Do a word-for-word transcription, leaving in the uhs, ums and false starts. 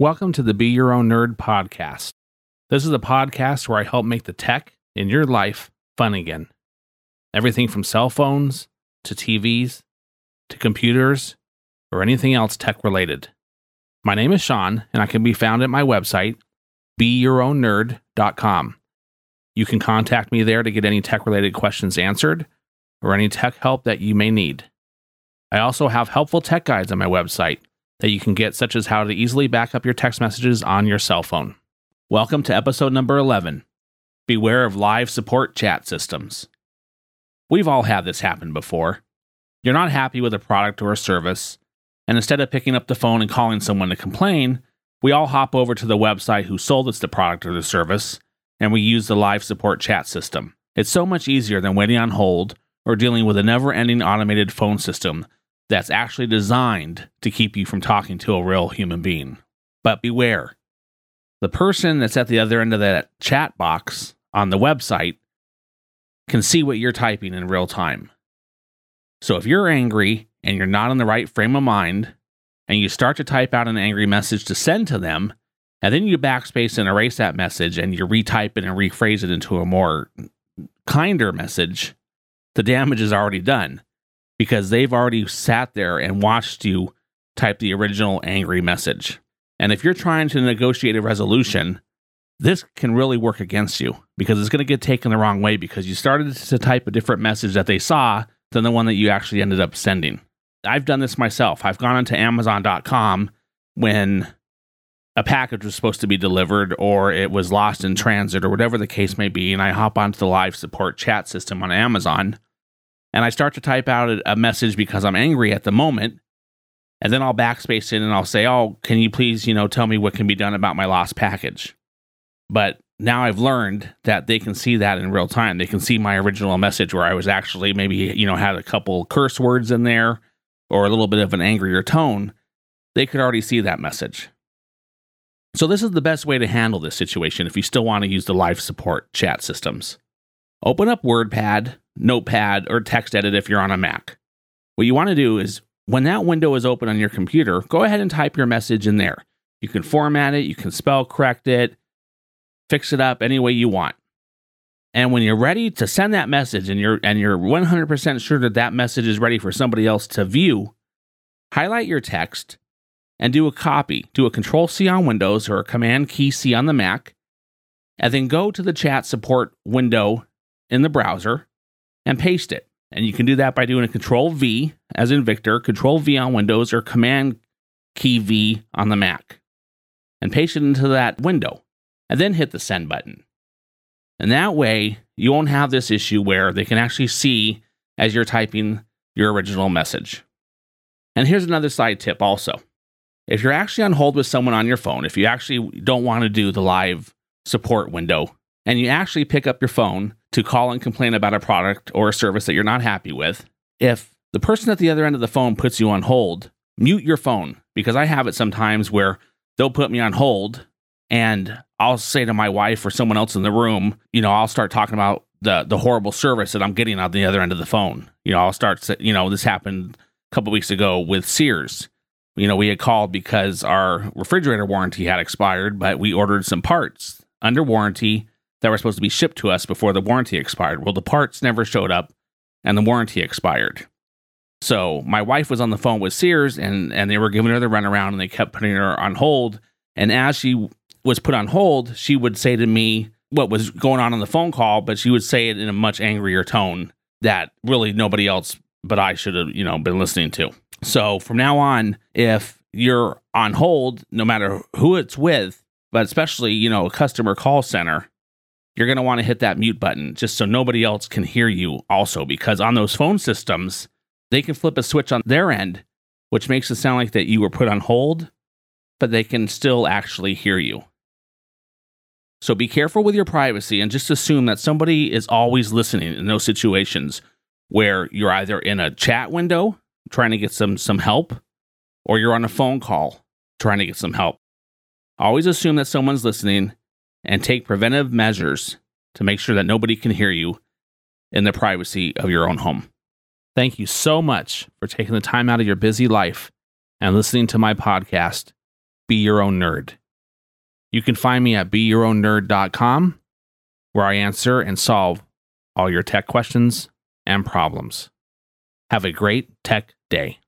Welcome to the Be Your Own Nerd podcast. This is a podcast where I help make the tech in your life fun again. Everything from cell phones, to T Vs, to computers, or anything else tech related. My name is Shawn, and I can be found at my website, be your own nerd dot com. You can contact me there to get any tech related questions answered, or any tech help that you may need. I also have helpful tech guides on my website that you can get, such as how to easily back up your text messages on your cell phone. Welcome to episode number eleven. Beware of live support chat systems. We've all had this happen before. You're not happy with a product or a service, and instead of picking up the phone and calling someone to complain, we all hop over to the website who sold us the product or the service, and we use the live support chat system. It's so much easier than waiting on hold or dealing with a never-ending automated phone system that's actually designed to keep you from talking to a real human being. But beware. The person that's at the other end of that chat box on the website can see what you're typing in real time. So if you're angry and you're not in the right frame of mind, and you start to type out an angry message to send to them, and then you backspace and erase that message, and you retype it and rephrase it into a more kinder message, the damage is already done. Because they've already sat there and watched you type the original angry message. And if you're trying to negotiate a resolution, this can really work against you because it's going to get taken the wrong way because you started to type a different message that they saw than the one that you actually ended up sending. I've done this myself. I've gone onto Amazon dot com when a package was supposed to be delivered or it was lost in transit or whatever the case may be, and I hop onto the live support chat system on Amazon. And I start to type out a message because I'm angry at the moment. And then I'll backspace it and I'll say, oh, can you please, you know, tell me what can be done about my lost package? But now I've learned that they can see that in real time. They can see my original message where I was actually maybe, you know, had a couple curse words in there or a little bit of an angrier tone. They could already see that message. So this is the best way to handle this situation if you still want to use the live support chat systems. Open up WordPad, Notepad, or TextEdit if you're on a Mac. What you want to do is, when that window is open on your computer, go ahead and type your message in there. You can format it, you can spell correct it, fix it up any way you want. And when you're ready to send that message and you're and you're one hundred percent sure that that message is ready for somebody else to view, highlight your text and do a copy. Do a Control C on Windows or a Command Key C on the Mac, and then go to the chat support window in the browser and paste it. And you can do that by doing a Control V as in Victor, Control V on Windows or Command Key V on the Mac, and paste it into that window and then hit the send button. And that way you won't have this issue where they can actually see as you're typing your original message. And here's another side tip also. If you're actually on hold with someone on your phone, if you actually don't want to do the live support window and you actually pick up your phone to call and complain about a product or a service that you're not happy with, if the person at the other end of the phone puts you on hold, mute your phone. Because I have it sometimes where they'll put me on hold and I'll say to my wife or someone else in the room, you know, I'll start talking about the the horrible service that I'm getting on the other end of the phone. You know, I'll start, you know, this happened a couple weeks ago with Sears. You know, we had called because our refrigerator warranty had expired, but we ordered some parts under warranty that were supposed to be shipped to us before the warranty expired. Well, the parts never showed up and the warranty expired. So my wife was on the phone with Sears and, and they were giving her the runaround and they kept putting her on hold. And as she was put on hold, she would say to me what was going on in the phone call, but she would say it in a much angrier tone that really nobody else but I should have, you know, been listening to. So from now on, if you're on hold, no matter who it's with, but especially, you know, a customer call center, you're going to want to hit that mute button just so nobody else can hear you also, because on those phone systems, they can flip a switch on their end, which makes it sound like that you were put on hold, but they can still actually hear you. So be careful with your privacy and just assume that somebody is always listening in those situations where you're either in a chat window trying to get some, some help, or you're on a phone call trying to get some help. Always assume that someone's listening and take preventive measures to make sure that nobody can hear you in the privacy of your own home. Thank you so much for taking the time out of your busy life and listening to my podcast, Be Your Own Nerd. You can find me at be your own nerd dot com, where I answer and solve all your tech questions and problems. Have a great tech day.